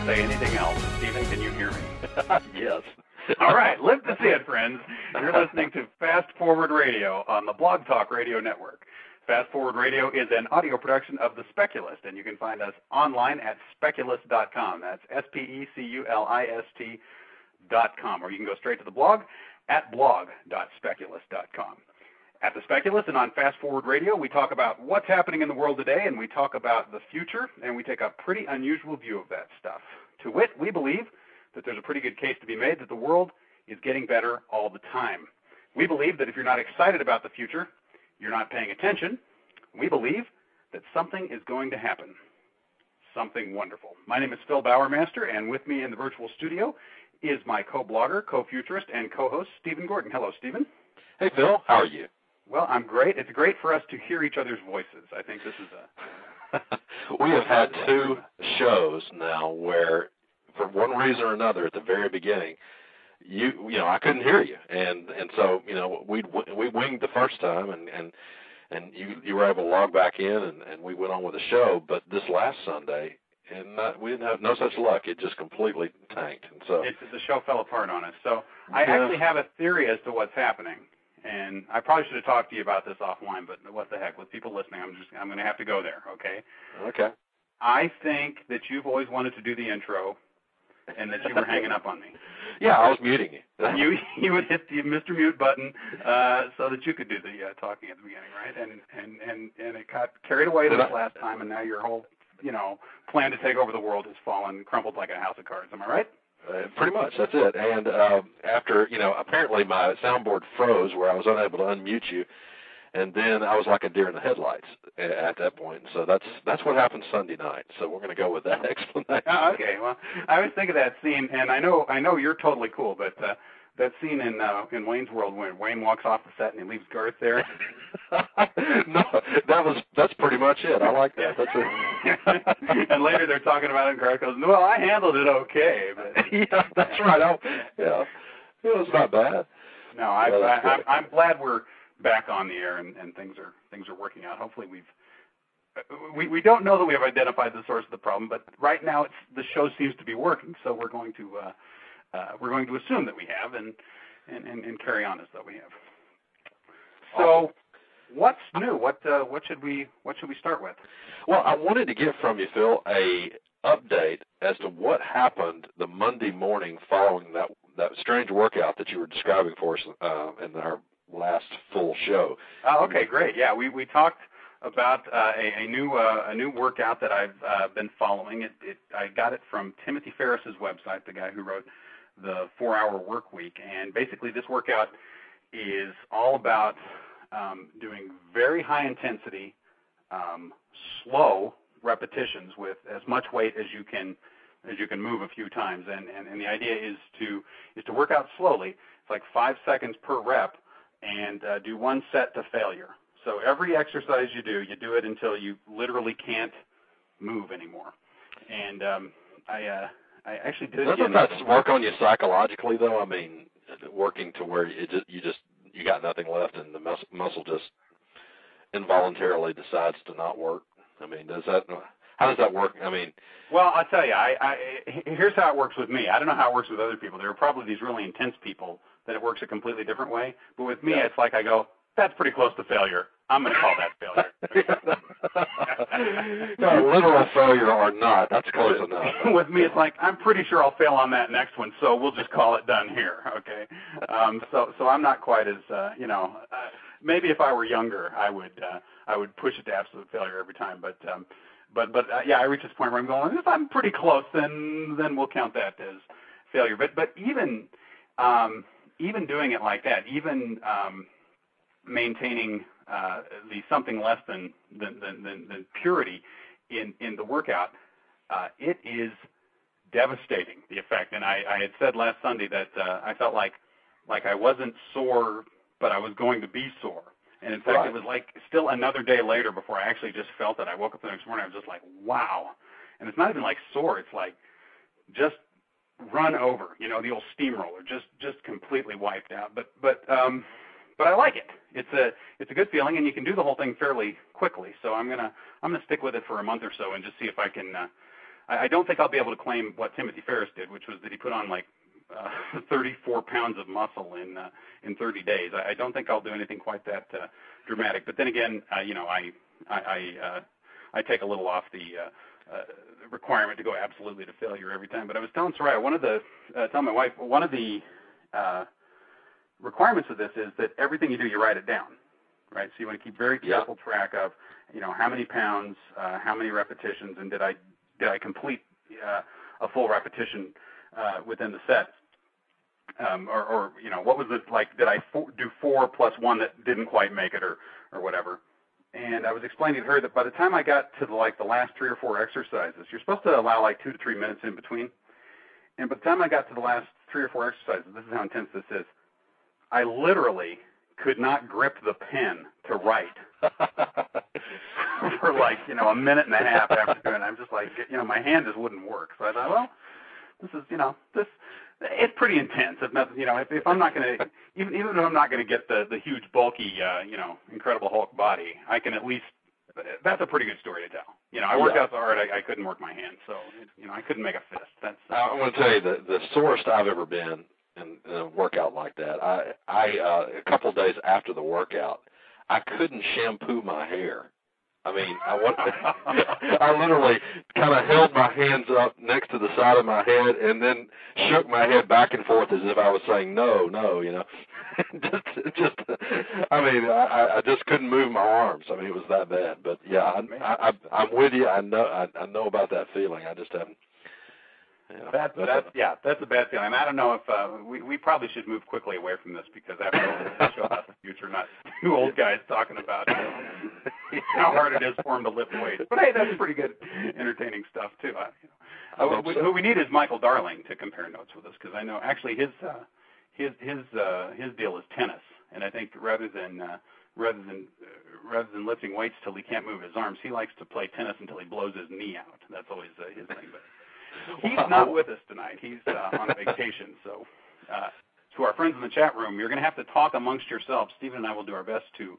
I say anything else. Stephen, can you hear me? Yes. All right, live to see it, friends. You're listening to Fast Forward Radio on the Blog Talk Radio Network. Fast Forward Radio is an audio production of The Speculist, and you can find us online at speculist.com. That's SPECULIST.com, or you can go straight to the blog at blog.speculist.com. At The Speculist and on Fast Forward Radio, we talk about what's happening in the world today, and we talk about the future, and we take a pretty unusual view of that stuff. To wit, we believe that there's a pretty good case to be made that the world is getting better all the time. We believe that if you're not excited about the future, you're not paying attention. We believe that something is going to happen, something wonderful. My name is Phil Bowermaster, and with me in the virtual studio is my co-blogger, co-futurist, and co-host, Stephen Gordon. Hello, Stephen. Hey, Phil. How are you? Well, I'm great. It's great for us to hear each other's voices. I think this is a... We have had two shows now where, for one reason or another, at the very beginning, you know, I couldn't hear you. And so, you know, we winged the first time, and you were able to log back in, and we went on with the show. But this last Sunday, we didn't have no such luck. It just completely tanked. And so the show fell apart on us. So I actually have a theory as to what's happening. And I probably should have talked to you about this offline, but what the heck, with people listening, I'm going to have to go there, okay? Okay. I think that you've always wanted to do the intro, and that you were hanging up on me. Yeah, I was muting you. You would hit the Mr. Mute button so that you could do the talking at the beginning, right? And it got carried away this last time, and now your whole, you know, plan to take over the world has fallen, crumbled like a house of cards. Am I right? Pretty much, that's it. And after, you know, apparently my soundboard froze where I was unable to unmute you, and then I was like a deer in the headlights at that point. So that's what happened Sunday night. So we're going to go with that explanation. Oh, okay. Well, I was thinking of that scene, and I know you're totally cool, but that scene in Wayne's World when Wayne walks off the set and he leaves Garth there. No, that's pretty much it. I like that. That's it. And later they're talking about it, and Garth goes, "Well, I handled it okay." But yeah, that's right. It was not bad. No, I'm glad we're back on the air, and things are working out. Hopefully we don't know that we have identified the source of the problem, but right now the show seems to be working, so we're going to assume that we have and carry on as though we have. So what's new? What should we start with? Well, I wanted to get from you, Phil, a update as to what happened the Monday morning following that strange workout that you were describing for us in our last full show. Oh, okay, great. Yeah, we talked about a new workout that I've been following. I got it from Timothy Ferriss's website, the guy who wrote the 4-Hour Work Week, and basically this workout is all about doing very high-intensity, slow repetitions with as much weight as you can move a few times, and the idea is to work out slowly. It's like 5 seconds per rep, and do one set to failure. So every exercise you do it until you literally can't move anymore. And I actually did. Doesn't that work on you psychologically, though? I mean, working to where you got nothing left, and the muscle just involuntarily decides to not work. I mean, how does that work? I mean, well, I'll tell you. Here's how it works with me. I don't know how it works with other people. There are probably these really intense people that it works a completely different way. But with me, It's like I go, that's pretty close to failure. I'm going to call that failure. No, literal failure or not, that's close enough. With me, it's like, I'm pretty sure I'll fail on that next one, so we'll just call it done here, okay? So I'm not quite as, you know, maybe if I were younger, I would push it to absolute failure every time. But yeah, I reach this point where I'm going, if I'm pretty close, then we'll count that as failure. But even doing it like that, even maintaining the something less than purity in the workout, it is devastating, the effect. And I had said last Sunday that I felt like I wasn't sore, but I was going to be sore. And in fact, It was like still another day later before I actually just felt it. I woke up the next morning, I was just like, wow. And it's not even like sore. It's like just run over, you know, the old steamroller, just completely wiped out. But I like it. It's a good feeling, and you can do the whole thing fairly quickly. So I'm gonna stick with it for a month or so and just see if I can I don't think I'll be able to claim what Timothy Ferriss did, which was that he put on like 34 pounds of muscle in 30 days. I don't think I'll do anything quite that dramatic. But then again, I take a little off the requirement to go absolutely to failure every time. But I was telling Soraya, telling my wife, one of the requirements of this is that everything you do, you write it down, right? So you want to keep very careful track of, you know, how many pounds, how many repetitions, and did I complete a full repetition within the set? Or you know, what was it like? Did I do 4 plus 1 that didn't quite make it, or whatever? And I was explaining to her that by the time I got to the last 3 or 4 exercises, you're supposed to allow like 2 to 3 minutes in between. And by the time I got to the last 3 or 4 exercises, this is how intense this is, I literally could not grip the pen to write for a minute and a half after doing it. I'm just my hand just wouldn't work. So I thought, well, this is, it's pretty intense. If I'm not going to, even if I'm not going to get the huge bulky, Incredible Hulk body, I can at least, that's a pretty good story to tell. I worked out so hard, I couldn't work my hands. So, I couldn't make a fist. I want to tell you the sorest I've ever been in a workout like that. I a couple of days after the workout, I couldn't shampoo my hair. I literally kind of held my hands up next to the side of my head and then shook my head back and forth as if I was saying no, I just couldn't move my arms. It was that bad. But yeah, I'm with you. I know about that feeling. I just haven't. Yeah. That's a bad feeling. I don't know if we probably should move quickly away from this, because after all, this is a show about the future, not two old guys talking about how hard it is for them to lift weights. But hey, that's pretty good, entertaining stuff too. What we need is Michael Darling to compare notes with us, because I know actually his deal is tennis, and I think rather than lifting weights till he can't move his arms, he likes to play tennis until he blows his knee out. That's always his thing. But he's not with us tonight. He's on vacation. So to our friends in the chat room, you're going to have to talk amongst yourselves. Stephen and I will do our best to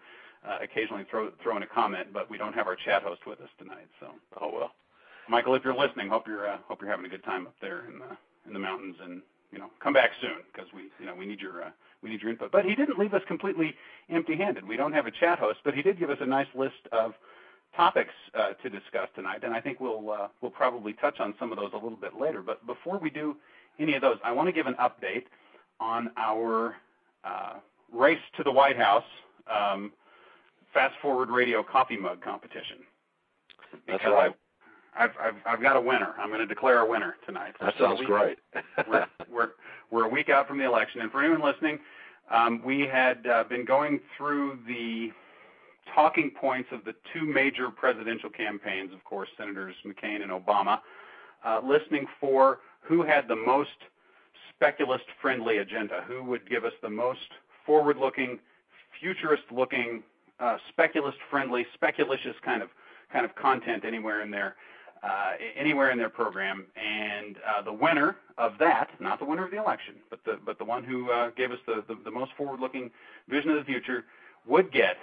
occasionally throw in a comment, but we don't have our chat host with us tonight. So, oh well. Michael, if you're listening, hope you're having a good time up there in the mountains, and come back soon, because we need your input. But he didn't leave us completely empty-handed. We don't have a chat host, but he did give us a nice list of topics to discuss tonight, and I think we'll probably touch on some of those a little bit later. But before we do any of those, I want to give an update on our race to the White House Fast Forward Radio coffee mug competition. That's right. I've got a winner. I'm going to declare a winner tonight. That sounds great. We're a week out from the election, and for anyone listening, we had been going through the talking points of the two major presidential campaigns, of course, Senators McCain and Obama, listening for who had the most speculist-friendly agenda, who would give us the most forward-looking, futurist-looking, speculist-friendly, speculicious kind of content anywhere in their program. And the winner of that, not the winner of the election, but the one who gave us the most forward-looking vision of the future, would get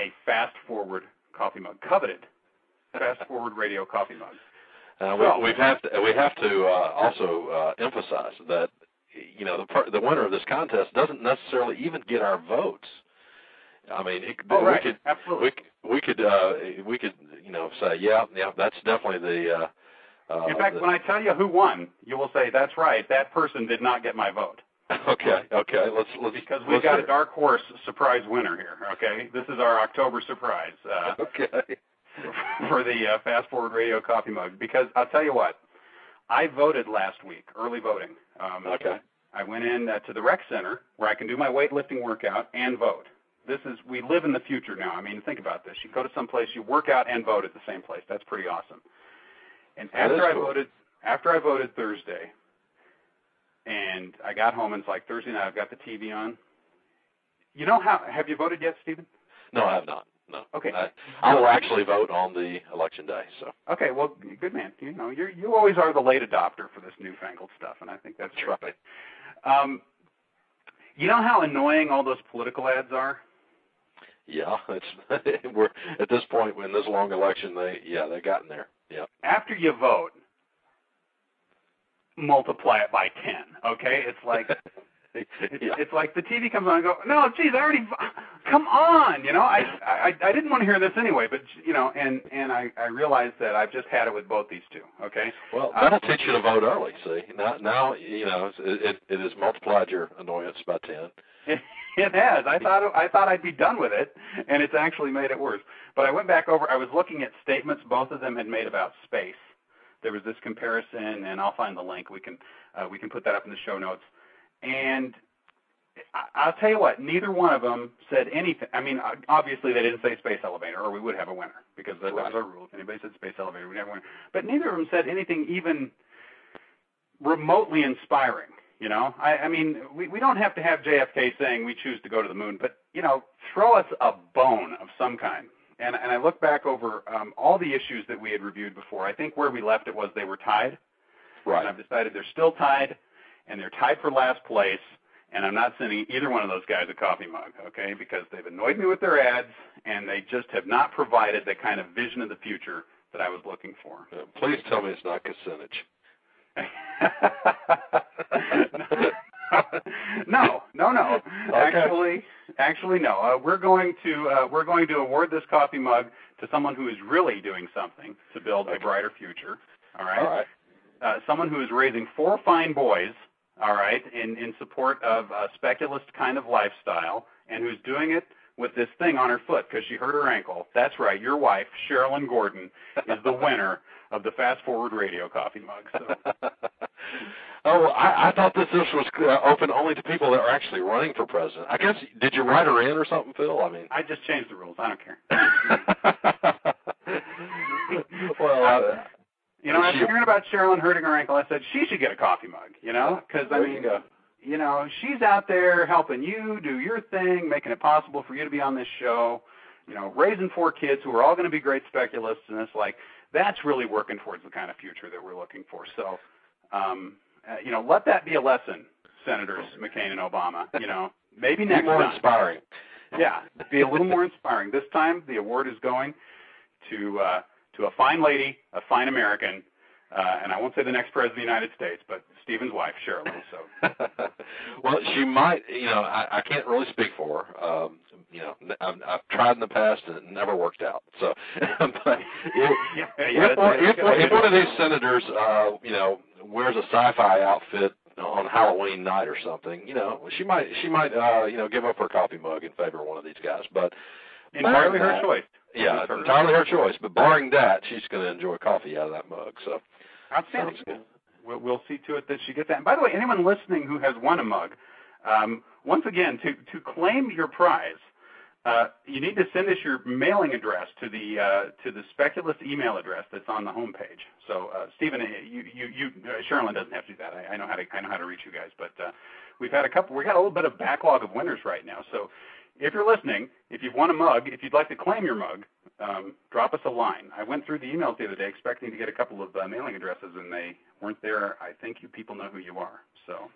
a Fast Forward coffee mug, coveted Fast Forward Radio coffee mug. We have to also emphasize that the winner of this contest doesn't necessarily even get our votes. We could say yeah, that's definitely the. In fact, when I tell you who won, you will say, that's right, that person did not get my vote. Okay. Let's because we've got a dark horse surprise winner here. Okay, this is our October surprise. For the Fast Forward Radio coffee mug. Because I'll tell you what, I voted last week, early voting. I went in to the rec center where I can do my weightlifting workout and vote. We live in the future now. Think about this. You go to some place, you work out and vote at the same place. That's pretty awesome. And after I voted Thursday, and I got home, and it's like Thursday night, I've got the TV on. Have you voted yet, Stephen? No, I have not. No. Okay. I will actually vote on the election day. So. Okay, well, good man. You always are the late adopter for this newfangled stuff, and I think that's right. You know how annoying all those political ads are? Yeah, it's we're at this point in this long election, they've gotten there. Yep. After you vote, multiply it by 10. Okay, it's like it's like the TV comes on and go, no, geez, I already come on, you know, I didn't want to hear this anyway, but you know, and I realized that I've just had it with both these two. Okay. Well, that'll teach you to vote early. See, now you know it has multiplied your annoyance by 10. It has. I thought I'd be done with it, and it's actually made it worse. But I went back over. I was looking at statements both of them had made about space. There was this comparison, and I'll find the link. We can put that up in the show notes. And I'll tell you what, neither one of them said anything. I mean, obviously they didn't say space elevator, or we would have a winner, because that was our rule. If anybody said space elevator, we'd have a winner. But neither of them said anything even remotely inspiring. You know, I mean, we don't have to have JFK saying we choose to go to the moon, but, you know, throw us a bone of some kind. And I look back over all the issues that we had reviewed before. I think where we left it was they were tied. Right. And I've decided they're still tied, and they're tied for last place, and I'm not sending either one of those guys a coffee mug, okay, because they've annoyed me with their ads, and they just have not provided the kind of vision of the future that I was looking for. Please tell me it's not Kucinich. No. Okay. Actually, no. We're going to award this coffee mug to someone who is really doing something to build a brighter future. All right. All right. Someone who is raising four fine boys. All right, in support of a speculist kind of lifestyle, and who's doing it with this thing on her foot because she hurt her ankle. That's right. Your wife, Sherilyn Gordon, is the winner of the Fast Forward Radio coffee mug. So. Oh, I thought that this was open only to people that are actually running for president. I guess, did you write her in or something, Phil? I mean, I just changed the rules. I don't care. Well, you know, after hearing about Sherilyn hurting her ankle, I said she should get a coffee mug, you know, because, I mean, you know, she's out there helping you do your thing, making it possible for you to be on this show, you know, raising four kids who are all going to be great speculists, and it's like, that's really working towards the kind of future that we're looking for. So, you know, let that be a lesson, Senators McCain and Obama. You know, maybe next time. Be more inspiring. Yeah, be a little more inspiring. This time, the award is going to a fine lady, a fine American, and I won't say the next president of the United States, but Stephen's wife, Sherilyn. So, well, she might. You know, I can't really speak for her. You know, I've tried in the past and it never worked out. So, but if one of these senators, you know, wears a sci-fi outfit on Halloween night or something, you know, she might, you know, give up her coffee mug in favor of one of these guys. But entirely her choice. Yeah, entirely her choice. But barring that, she's going to enjoy coffee out of that mug. So. Outstanding. We'll see to it that she gets that. And by the way, anyone listening who has won a mug, once again, to claim your prize, you need to send us your mailing address to the Speculist email address that's on the homepage. So, Stephen, you Sherilyn doesn't have to do that. I know how to reach you guys, but we got a little bit of backlog of winners right now. So, if you're listening, if you've won a mug, if you'd like to claim your mug, drop us a line. I went through the emails the other day expecting to get a couple of mailing addresses, and they weren't there. I think you people know who you are. So.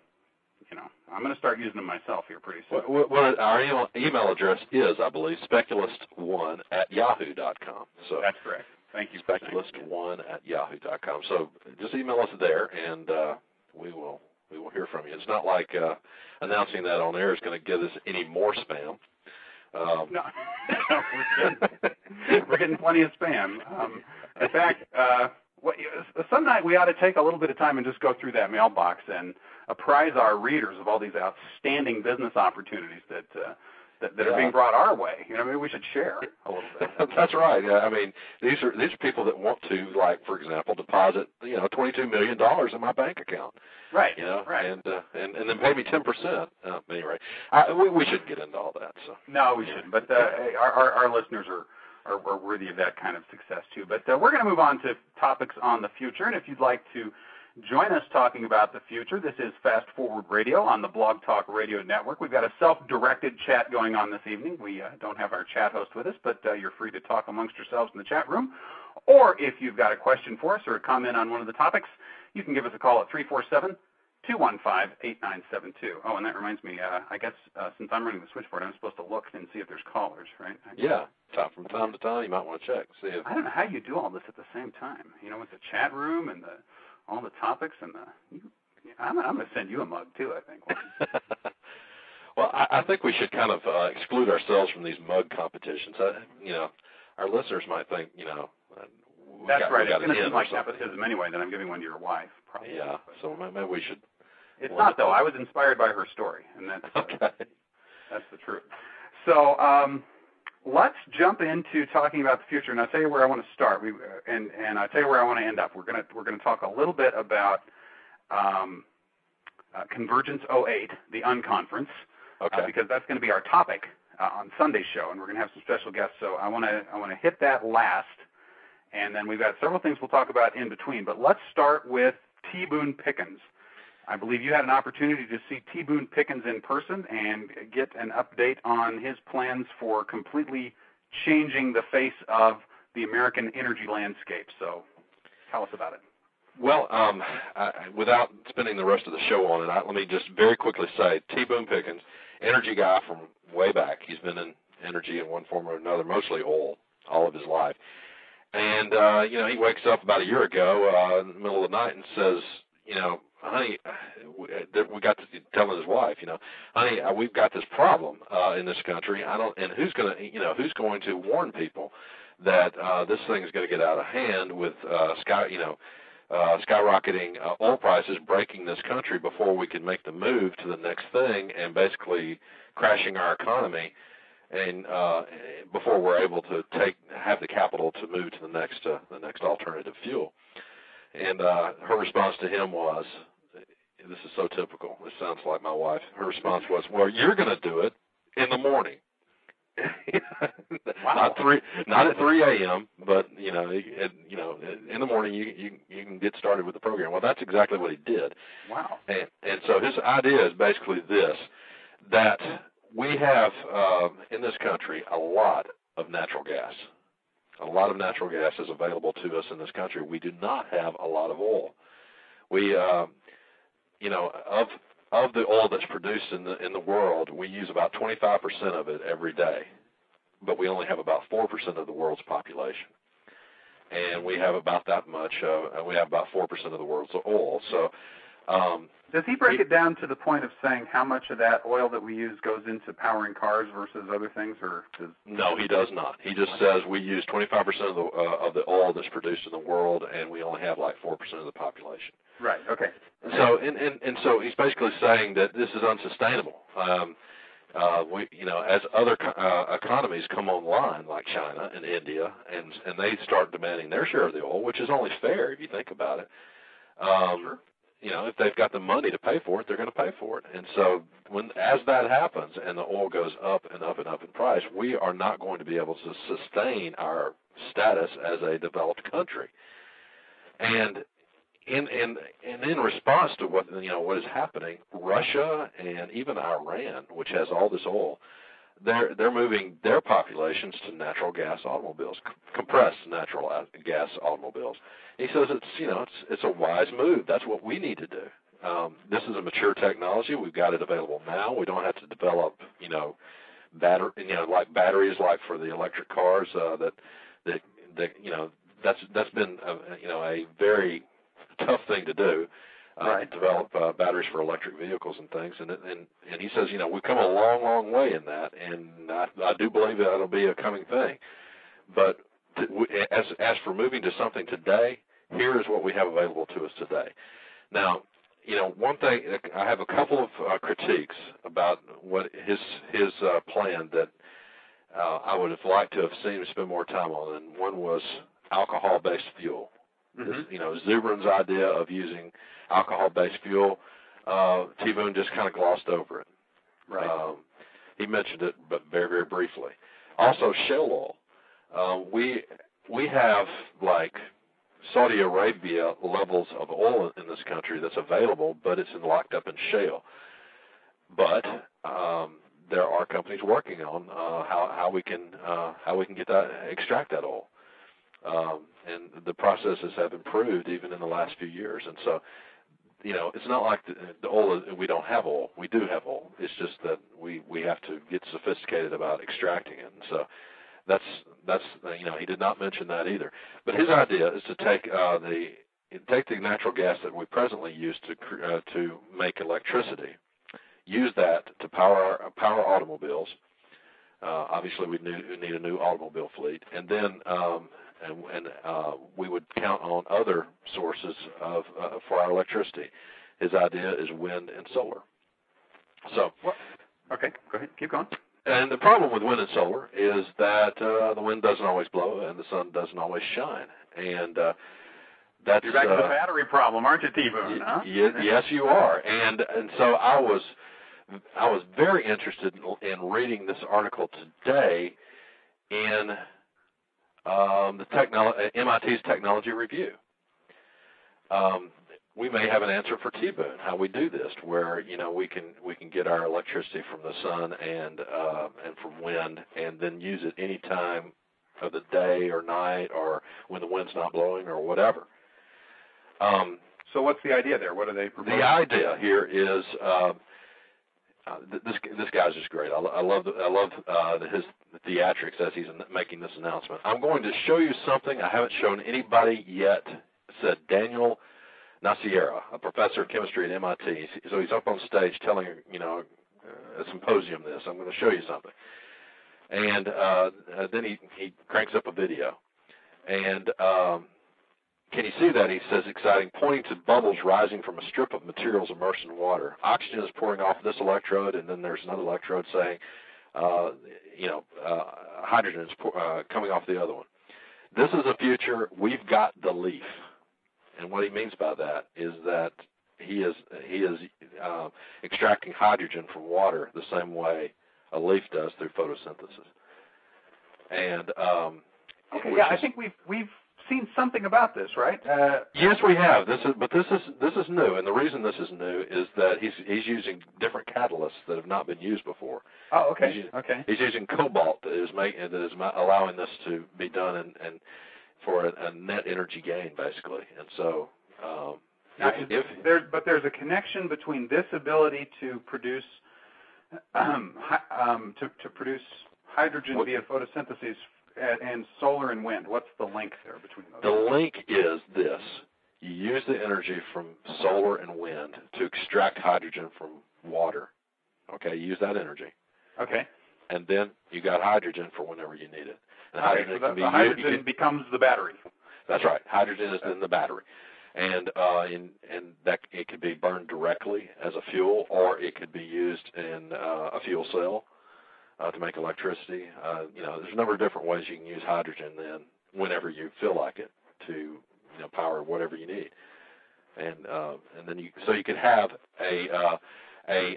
You know, I'm going to start using them myself here pretty soon. Well, our email address is, I believe, speculist1@yahoo.com. So that's correct. Thank you. Speculist1@yahoo.com. So just email us there, and we will hear from you. It's not like announcing that on air is going to give us any more spam. No, we're getting plenty of spam. In fact, some night we ought to take a little bit of time and just go through that mailbox and apprise our readers of all these outstanding business opportunities that are being brought our way. You know, maybe we should share a little bit. That's right. Yeah, I mean, these are people that want to, like, for example, deposit, you know, $22 million in my bank account. Right. You know, right. And then pay me 10%. Anyway, we shouldn't get into all that. So no, we shouldn't. But our listeners are worthy of that kind of success too. But we're going to move on to topics on the future, and if you'd like to join us talking about the future, this is Fast Forward Radio on the Blog Talk Radio Network. We've got a self-directed chat going on this evening. We don't have our chat host with us, but you're free to talk amongst yourselves in the chat room. Or if you've got a question for us or a comment on one of the topics, you can give us a call at 215-8972. Oh, and that reminds me, I guess since I'm running the switchboard, I'm supposed to look and see if there's callers, right? Yeah, from time to time, you might want to check. See if... I don't know how you do all this at the same time. You know, with the chat room and all the topics and I'm going to send you a mug, too, I think. Well, I think we should kind of exclude ourselves from these mug competitions. You know, our listeners might think, you know, that's right. It's going to seem like nepotism anyway, then I'm giving one to your wife, probably. Yeah, so maybe we should. It's not, though. I was inspired by her story, and that's the truth. So let's jump into talking about the future, and I'll tell you where I want to start, and I'll tell you where I want to end up. We're going to talk a little bit about Convergence 08, the unconference, because that's going to be our topic on Sunday's show, and we're going to have some special guests. So I want to hit that last, and then we've got several things we'll talk about in between. But let's start with T. Boone Pickens. I believe you had an opportunity to see T. Boone Pickens in person and get an update on his plans for completely changing the face of the American energy landscape. So tell us about it. Well, without spending the rest of the show on it, let me just very quickly say T. Boone Pickens, energy guy from way back. He's been in energy in one form or another, mostly oil, all of his life. And, you know, he wakes up about a year ago in the middle of the night and says, you know, honey, we got to telling his wife, you know, honey, we've got this problem in this country. And who's going to warn people that this thing is going to get out of hand with skyrocketing oil prices breaking this country before we can make the move to the next thing and basically crashing our economy, and before we're able to have the capital to move to the next alternative fuel. And her response to him was, this is so typical, this sounds like my wife, her response was, well, you're going to do it in the morning. Wow. Not at 3 a.m., but, you know, in the morning you can get started with the program. Well, that's exactly what he did. Wow. And so his idea is basically this, that we have in this country a lot of natural gas. A lot of natural gas is available to us in this country. We do not have a lot of oil. We, you know, of the oil that's produced in the world, we use about 25% of it every day, but we only have about 4% of the world's population, and we have about that much. We have about 4% of the world's oil. So, does he break it down to the point of saying how much of that oil that we use goes into powering cars versus other things, or does? No, he does not. He just says we use 25% of the oil that's produced in the world, and we only have like 4% of the population. Right. Okay. So and so he's basically saying that this is unsustainable. As other economies come online, like China and India, and they start demanding their share of the oil, which is only fair if you think about it. Sure. You know, if they've got the money to pay for it, they're going to pay for it. And so as that happens and the oil goes up and up and up in price, we are not going to be able to sustain our status as a developed country. And in response to what is happening, Russia and even Iran, which has all this oil, they're moving their populations to natural gas automobiles, compressed natural gas automobiles. He says it's a wise move. That's what we need to do. This is a mature technology. We've got it available now. We don't have to develop batteries like for the electric cars. That's been a very tough thing to do. Right. Develop batteries for electric vehicles and things, and he says, you know, we've come a long, long way in that, and I do believe that'll be a coming thing. But as for moving to something today, here is what we have available to us today. Now, you know, one thing I have a couple of critiques about what his plan that I would have liked to have seen him spend more time on, and one was alcohol-based fuel. Mm-hmm. You know, Zubrin's idea of using alcohol-based fuel, T. Boone just kind of glossed over it. Right. He mentioned it, but very, very briefly. Also, shale oil. We have like Saudi Arabia levels of oil in this country that's available, but it's locked up in shale. But there are companies working on how we can get that, extract that oil. And the processes have improved even in the last few years. And so you know, it's not like the oil, we don't have oil. We do have oil. It's just that we have to get sophisticated about extracting it. And so that's you know, he did not mention that either. But his idea is to take the natural gas that we presently use to make electricity, use that to power automobiles. Obviously, we need a new automobile fleet, and then we would count on other sources of for our electricity. His idea is wind and solar. So, okay, go ahead, keep going. And the problem with wind and solar is that the wind doesn't always blow and the sun doesn't always shine, and that's you're back to the battery problem, aren't you, T-Boone? Huh? Yes, you are. And so I was very interested in reading this article today in MIT's Technology Review. We may have an answer for T-Boone, how we do this, where you know we can get our electricity from the sun and from wind, and then use it any time of the day or night or when the wind's not blowing or whatever. So what's the idea there? What are they proposing? The idea here is. This guy's just great. I love his theatrics as he's making this announcement. I'm going to show you something I haven't shown anybody yet, said Daniel Nasiera, a professor of chemistry at MIT. So he's up on stage telling, you know, a symposium this. I'm going to show you something. And then he cranks up a video. And can you see that? He says, exciting, pointing to bubbles rising from a strip of materials immersed in water. Oxygen is pouring off this electrode, and then there's another electrode saying, hydrogen is coming off the other one. This is a future. We've got the leaf. And what he means by that is that he is extracting hydrogen from water the same way a leaf does through photosynthesis. And I think we've seen something about this, right? Yes, we have. This is new, and the reason this is new is that he's using different catalysts that have not been used before. Oh, okay. He's using cobalt that is allowing this to be done and for a net energy gain, basically. And so, there's a connection between this ability to produce produce hydrogen via photosynthesis. And solar and wind, what's the link there between those? The link is this. You use the energy from solar and wind to extract hydrogen from water. Okay, you use that energy. Okay. And then you got hydrogen for whenever you need it. And hydrogen becomes the battery. That's right. Hydrogen is in the battery. And that it could be burned directly as a fuel, or it could be used in a fuel cell. To make electricity, there's a number of different ways you can use hydrogen then whenever you feel like it to power whatever you need, and then you could have an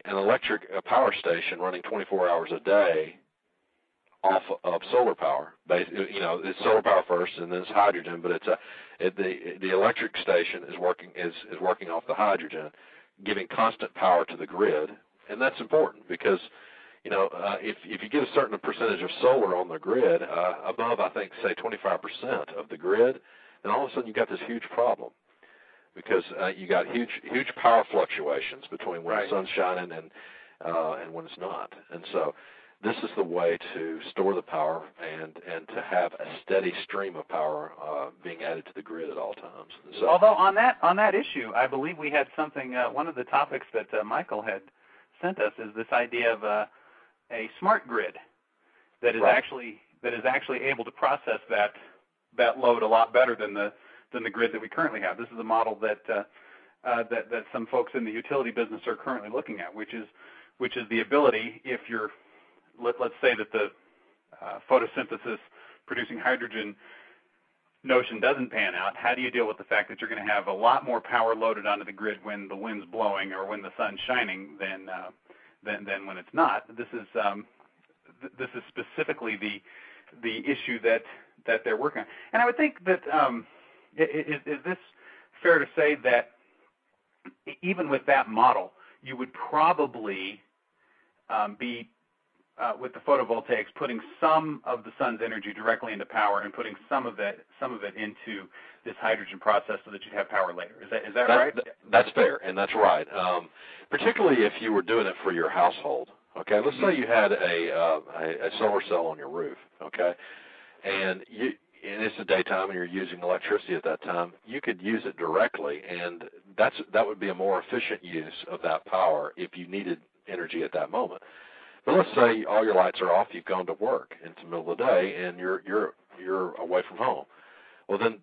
electric power station running 24 hours a day off of solar power. It's solar power first, and then it's hydrogen, but the electric station is working off the hydrogen, giving constant power to the grid, and that's important because. If you get a certain percentage of solar on the grid, above, I think, say 25% of the grid, then all of a sudden you've got this huge problem because you got huge power fluctuations between when the sun's shining and when it's not. And so this is the way to store the power and to have a steady stream of power being added to the grid at all times. So, although on that issue, I believe we had something, one of the topics that Michael had sent us is this idea of a smart grid that is actually able to process that load a lot better than the grid that we currently have. This is a model that some folks in the utility business are currently looking at, which is the ability, if you're let's say that the photosynthesis producing hydrogen notion doesn't pan out, how do you deal with the fact that you're going to have a lot more power loaded onto the grid when the wind's blowing or when the sun's shining than when it's not? This is specifically the issue that they're working on. And I would think that is this fair to say that even with that model, you would probably be with the photovoltaics, putting some of the sun's energy directly into power and putting some of it into this hydrogen process so that you'd have power later. Is that right? That's fair, and that's right. Particularly if you were doing it for your household. Okay, let's say you had a solar cell on your roof. Okay, and it's the daytime and you're using electricity at that time. You could use it directly, and that would be a more efficient use of that power if you needed energy at that moment. But let's say all your lights are off. You've gone to work. It's the middle of the day, and you're away from home. Well, then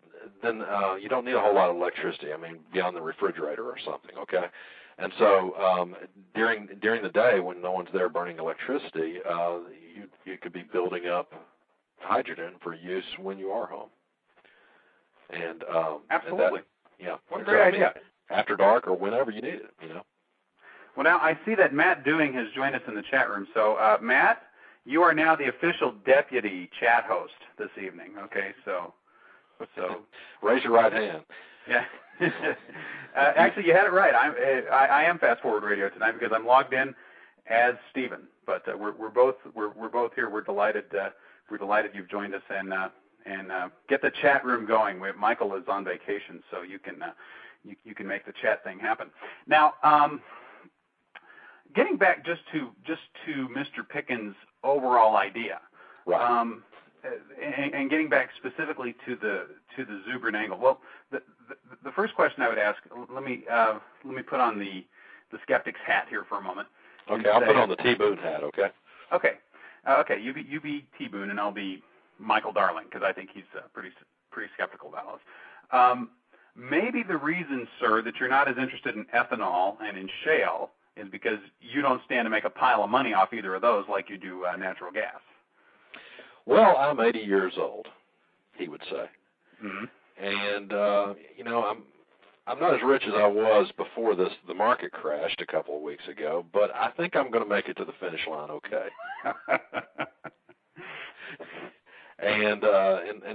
you don't need a whole lot of electricity. I mean, beyond the refrigerator or something. Okay. And so during the day when no one's there burning electricity, you could be building up hydrogen for use when you are home. And absolutely, what a great idea! After dark or whenever you need it, you know. Well, now I see that Matt Dewing has joined us in the chat room. So, Matt, you are now the official deputy chat host this evening. Okay, so raise your right hand. Yeah. Actually, you had it right. I am Fast Forward Radio tonight because I'm logged in as Stephen. But we're both here. We're delighted. We're delighted you've joined us and get the chat room going. Michael is on vacation, so you can make the chat thing happen. Now, getting back just to Mr. Pickens' overall idea, right. And getting back specifically to the Zubrin angle. Well, the first question I would ask. Let me put on the skeptic's hat here for a moment. Okay, I'll put on the T-Boone hat. Okay. You be T-Boone, and I'll be Michael Darling because I think he's pretty skeptical about us. Maybe the reason, sir, that you're not as interested in ethanol and in shale is because you don't stand to make a pile of money off either of those like you do natural gas. Well, I'm 80 years old, he would say, and I'm not as rich as I was before the market crashed a couple of weeks ago, but I think I'm going to make it to the finish line okay. And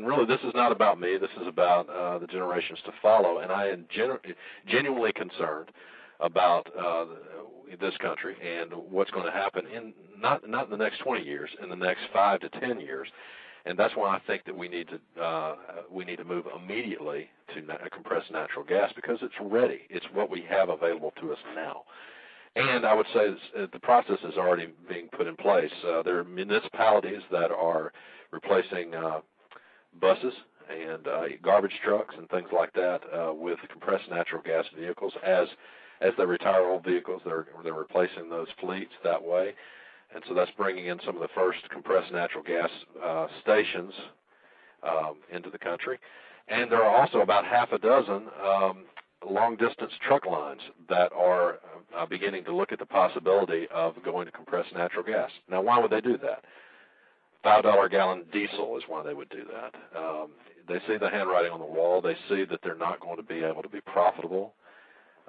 really, this is not about me. This is about the generations to follow, and I am genuinely concerned about this country and what's going to happen in not in the next 20 years, in the next 5 to 10 years, and that's why I think that we need to move immediately to compressed natural gas because it's ready. It's what we have available to us now, and I would say the process is already being put in place. There are municipalities that are replacing buses and garbage trucks and things like that with compressed natural gas vehicles as they retire old vehicles, they're replacing those fleets that way. And so that's bringing in some of the first compressed natural gas stations into the country. And there are also about half a dozen long-distance truck lines that are beginning to look at the possibility of going to compressed natural gas. Now, why would they do that? $5-a-gallon diesel is why they would do that. They see the handwriting on the wall. They see that they're not going to be able to be profitable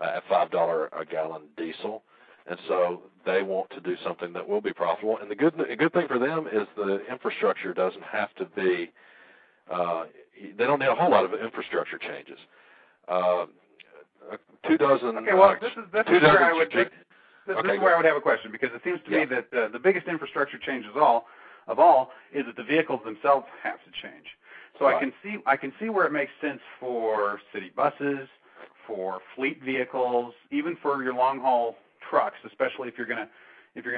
at $5-a-gallon diesel, and so they want to do something that will be profitable. And the good thing for them is the infrastructure doesn't have to be. They don't need a whole lot of infrastructure changes. This is where I would have a question because it seems to me that the biggest infrastructure change of all is that the vehicles themselves have to change. So right. I can see where it makes sense for city buses, for fleet vehicles, even for your long-haul trucks, especially if you're gonna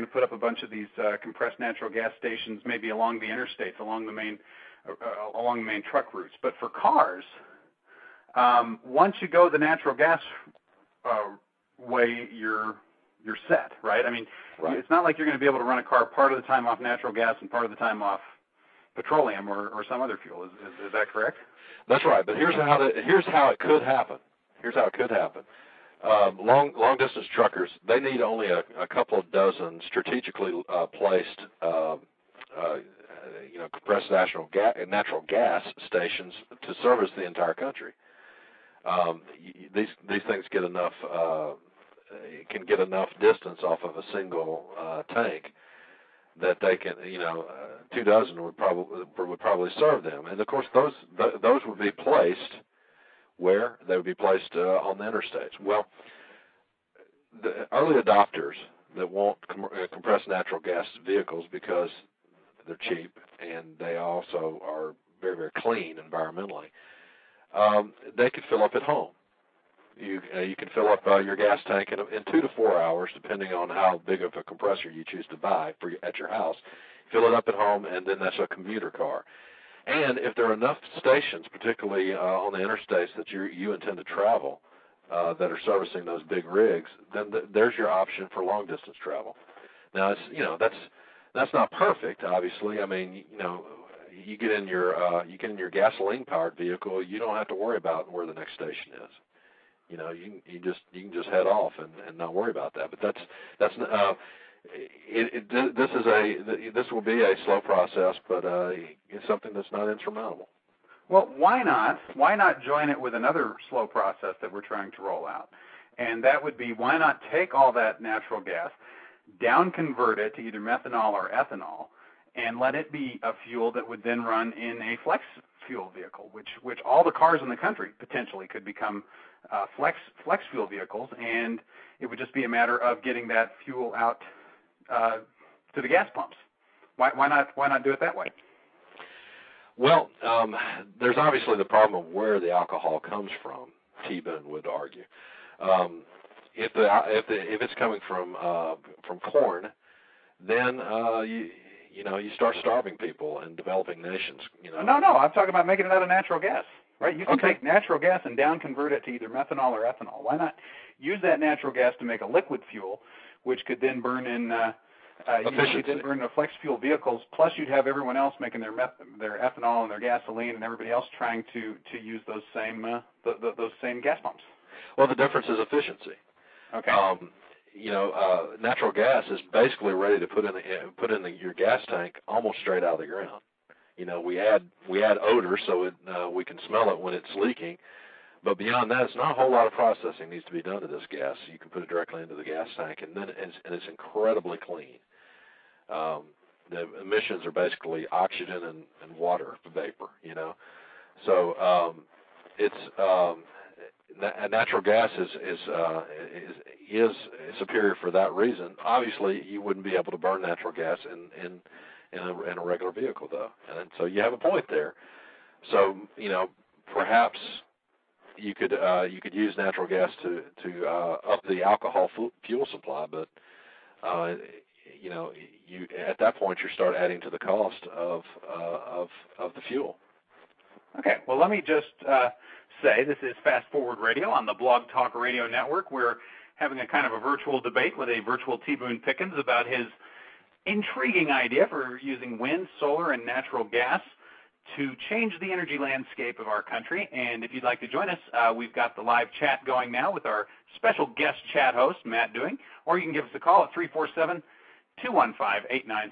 put up a bunch of these compressed natural gas stations, maybe along the interstates, along the main truck routes. But for cars, once you go the natural gas way, you're set, right? I mean, right. It's not like you're going to be able to run a car part of the time off natural gas and part of the time off petroleum or some other fuel. Is that correct? That's right. But here's how it could happen. Here's how it could happen. Long-distance truckers, they need only a couple of dozen strategically placed compressed natural gas stations to service the entire country. These things get enough can get enough distance off of a single tank that they can, two dozen would probably serve them. And of course, those would be placed. Where they would be placed on the interstates. Well, the early adopters, that won't compress natural gas vehicles because they're cheap and they also are very, very clean environmentally. They could fill up at home. You can fill up your gas tank in 2 to 4 hours, depending on how big of a compressor you choose to buy for at your house. Fill it up at home, and then that's a commuter car. And if there are enough stations, particularly on the interstates that you intend to travel, that are servicing those big rigs, then there's your option for long distance travel. Now, it's, that's not perfect, obviously. I mean, you get in your gasoline powered vehicle, you don't have to worry about where the next station is. You can just head off and not worry about that. But this will be a slow process, but it's something that's not insurmountable. Well, why not? Why not join it with another slow process that we're trying to roll out? And that would be, why not take all that natural gas, down-convert it to either methanol or ethanol, and let it be a fuel that would then run in a flex fuel vehicle, which all the cars in the country potentially could become flex fuel vehicles, and it would just be a matter of getting that fuel out to the gas pumps. Why not do it that way? Well, there's obviously the problem of where the alcohol comes from, T-Bone would argue. If it's coming from corn, then you start starving people and developing nations. No, I'm talking about making it out of natural gas, right? You can take natural gas and down convert it to either methanol or ethanol. Why not use that natural gas to make a liquid fuel, which could then burn in. You didn't burn the flex fuel vehicles, plus you'd have everyone else making their ethanol and their gasoline, and everybody else trying to use those same those same gas pumps. Well, the difference is efficiency. Okay. Natural gas is basically ready to put in your gas tank almost straight out of the ground. We add odor so we can smell it when it's leaking, but beyond that, it's not a whole lot of processing needs to be done to this gas. You can put it directly into the gas tank, and then it's incredibly clean. The emissions are basically oxygen and water vapor, So natural gas is superior for that reason. Obviously, you wouldn't be able to burn natural gas in a regular vehicle, though. And so you have a point there. So, perhaps you could use natural gas to up the alcohol fuel supply, but you at that point you start adding to the cost of the fuel. Okay, well, let me just say this is Fast Forward Radio on the Blog Talk Radio Network. We're having a kind of a virtual debate with a virtual T. Boone Pickens about his intriguing idea for using wind, solar, and natural gas to change the energy landscape of our country. And if you'd like to join us, we've got the live chat going now with our special guest chat host, Matt Dewing, or you can give us a call at 347-215-8972.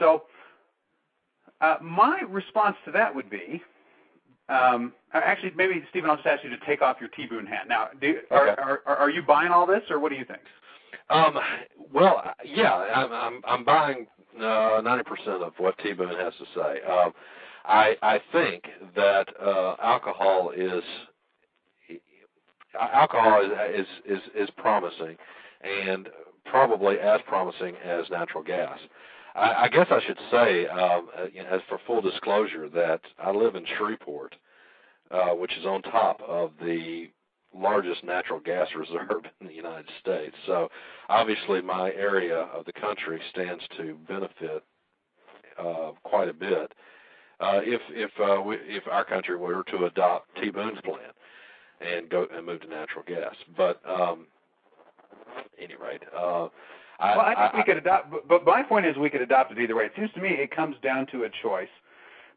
So my response to that would be, actually, maybe, Stephen, I'll just ask you to take off your T. Boone hat. Now, are you buying all this, or what do you think? Well, yeah, I'm buying 90% of what T. Boone has to say. I think that alcohol is promising, and probably as promising as natural gas. I guess I should say, as for full disclosure, that I live in Shreveport, which is on top of the largest natural gas reserve in the United States. So obviously, my area of the country stands to benefit quite a bit. If our country were to adopt T. Boone's plan and move to natural gas, but I think we could adopt. But my point is, we could adopt it either way. It seems to me it comes down to a choice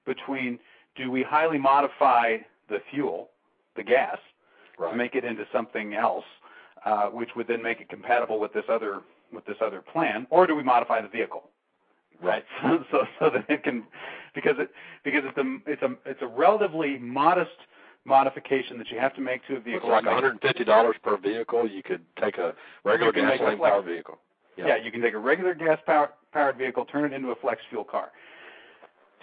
between: do we highly modify the fuel, the gas, to make it into something else, which would then make it compatible with this other plan, or do we modify the vehicle? Right, so that it can, because it's a relatively modest modification that you have to make to a vehicle. It's like $150 per vehicle. You could take a regular gasoline powered vehicle. Yeah, you can take a regular gas powered vehicle, turn it into a flex fuel car.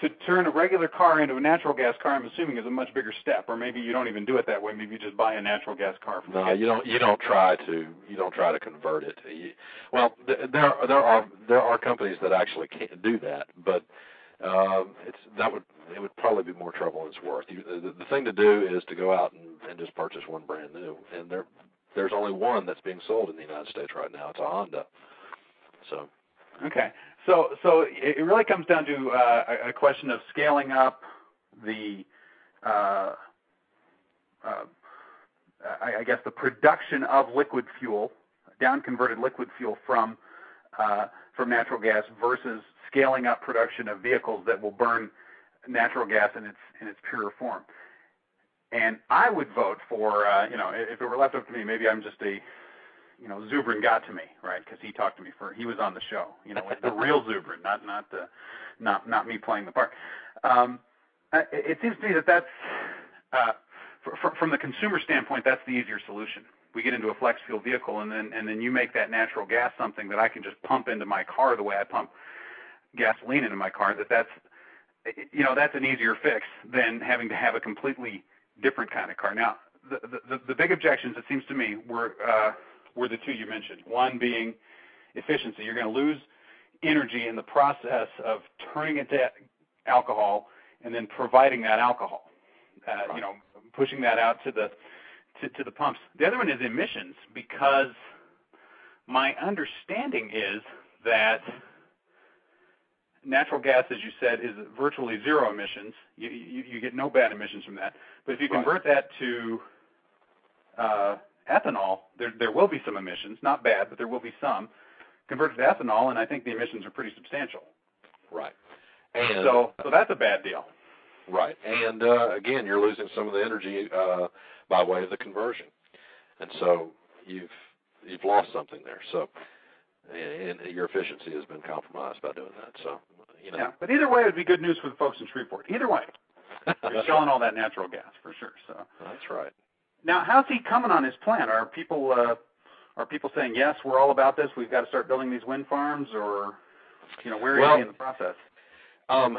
to turn a regular car into a natural gas car, I'm assuming, is a much bigger step, or maybe you don't even do it that way. Maybe you just buy a natural gas car from. No, you don't try to convert it. Well, there are companies that actually can't do that, but it would probably be more trouble than it's worth. The thing to do is to go out and just purchase one brand new, and there's only one that's being sold in the United States right now. It's a Honda. So. Okay. So it really comes down to a question of scaling up the, I guess, the production of liquid fuel, down-converted liquid fuel from natural gas, versus scaling up production of vehicles that will burn natural gas in its purer form. And I would vote for, if it were left up to me, maybe I'm just a. Zubrin got to me, right? Because he talked to me he was on the show. The real Zubrin, not me playing the part. It seems to me that's from the consumer standpoint, that's the easier solution. We get into a flex fuel vehicle, and then you make that natural gas something that I can just pump into my car the way I pump gasoline into my car. That's an easier fix than having to have a completely different kind of car. Now, the big objections, it seems to me, were the two you mentioned, one being efficiency. You're going to lose energy in the process of turning it to alcohol and then providing that alcohol, right. Pushing that out to the pumps. The other one is emissions, because my understanding is that natural gas, as you said, is virtually zero emissions. You get no bad emissions from that. But if you convert that to ethanol, there will be some emissions, not bad, but there will be some. Converted to ethanol, and I think the emissions are pretty substantial. Right. And so that's a bad deal. Right. And, again, you're losing some of the energy by way of the conversion. And so you've lost something there. So and your efficiency has been compromised by doing that. So, Yeah, but either way, it would be good news for the folks in Shreveport. Either way. You're selling all that natural gas for sure. So that's right. Now, how's he coming on his plan? Are people saying, yes, we're all about this, we've got to start building these wind farms, or where is he in the process? Let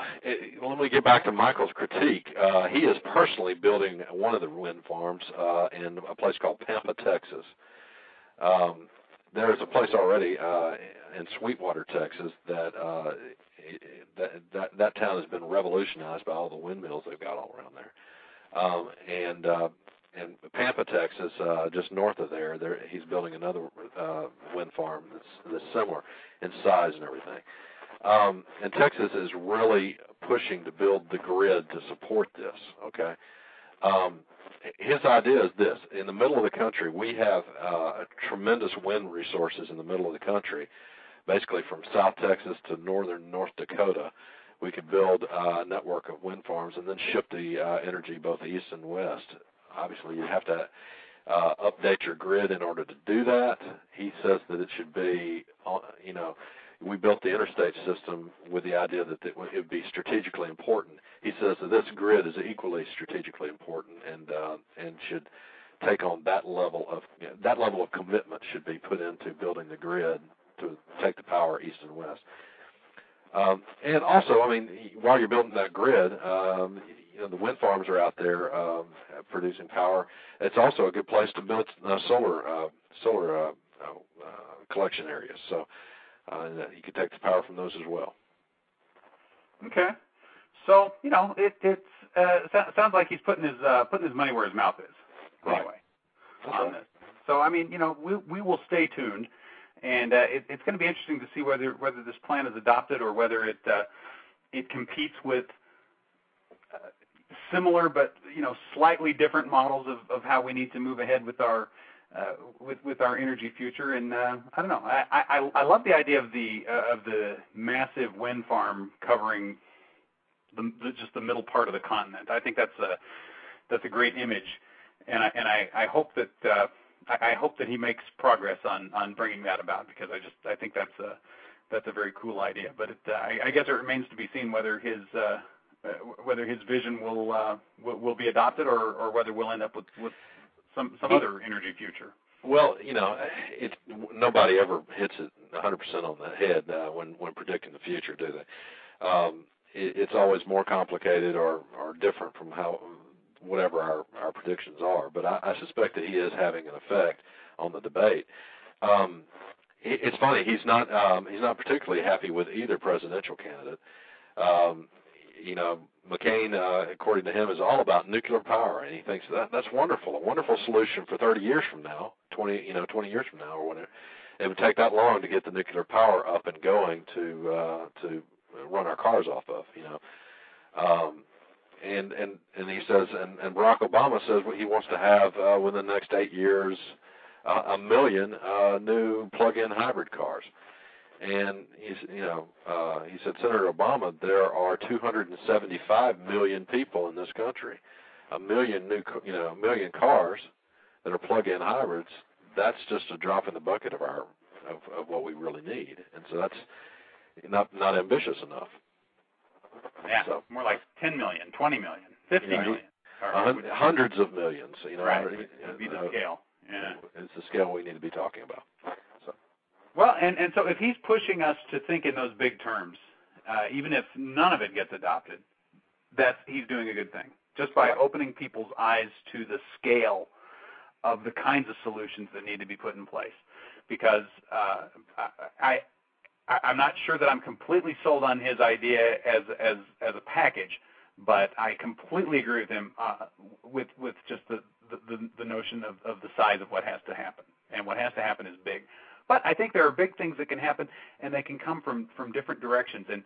me get back to Michael's critique. He is personally building one of the wind farms in a place called Pampa, Texas. There is a place already in Sweetwater, Texas, that town has been revolutionized by all the windmills they've got all around there, and Pampa, Texas, just north of there, he's building another wind farm that's similar in size and everything. And Texas is really pushing to build the grid to support this, okay? His idea is this. In the middle of the country, we have tremendous wind resources in the middle of the country, basically from South Texas to northern North Dakota. We could build a network of wind farms and then ship the energy both east and west. Obviously, you have to update your grid in order to do that. He says that it should be, we built the interstate system with the idea that it would be strategically important. He says that this grid is equally strategically important and should take on that level of commitment should be put into building the grid to take the power east and west. And also, while you're building that grid, the wind farms are out there producing power. It's also a good place to build solar collection areas. So you can take the power from those as well. Okay. So it sounds like he's putting his money where his mouth is. Anyway, on this. So we will stay tuned, and it's going to be interesting to see whether this plan is adopted or whether it competes with. Similar, but slightly different models of how we need to move ahead with our with our energy future. And I don't know. I love the idea of the massive wind farm covering just the middle part of the continent. I think that's a great image, and I hope that I hope that he makes progress on bringing that about, because I think that's a very cool idea. But I guess it remains to be seen whether his vision will be adopted, or whether we'll end up with some other energy future. Well, nobody ever hits it 100% on the head when predicting the future, do they? it's always more complicated or different from how whatever our predictions are. But I suspect that he is having an effect on the debate. It's funny, he's not particularly happy with either presidential candidate. McCain, according to him, is all about nuclear power, and he thinks that's wonderful, a wonderful solution for 30 years from now, 20 years from now, or whatever. It would take that long to get the nuclear power up and going to run our cars off of, and he says, and Barack Obama says he wants to have within the next 8 years 1 million new plug-in hybrid cars. And he said, Senator Obama, there are 275 million people in this country. 1 million new, 1 million cars that are plug-in hybrids. That's just a drop in the bucket of of what we really need. And so that's not ambitious enough. Yeah, so, more like 10 million, 20 million, 50 million. Hundreds of millions. Right, would be the scale. Yeah. It's the scale we need to be talking about. Well, and so if he's pushing us to think in those big terms, even if none of it gets adopted, he's doing a good thing. Just by opening people's eyes to the scale of the kinds of solutions that need to be put in place. Because I'm not sure that I'm completely sold on his idea as a package, but I completely agree with him with just the notion of the size of what has to happen. And what has to happen is big. But I think there are big things that can happen, and they can come from different directions. And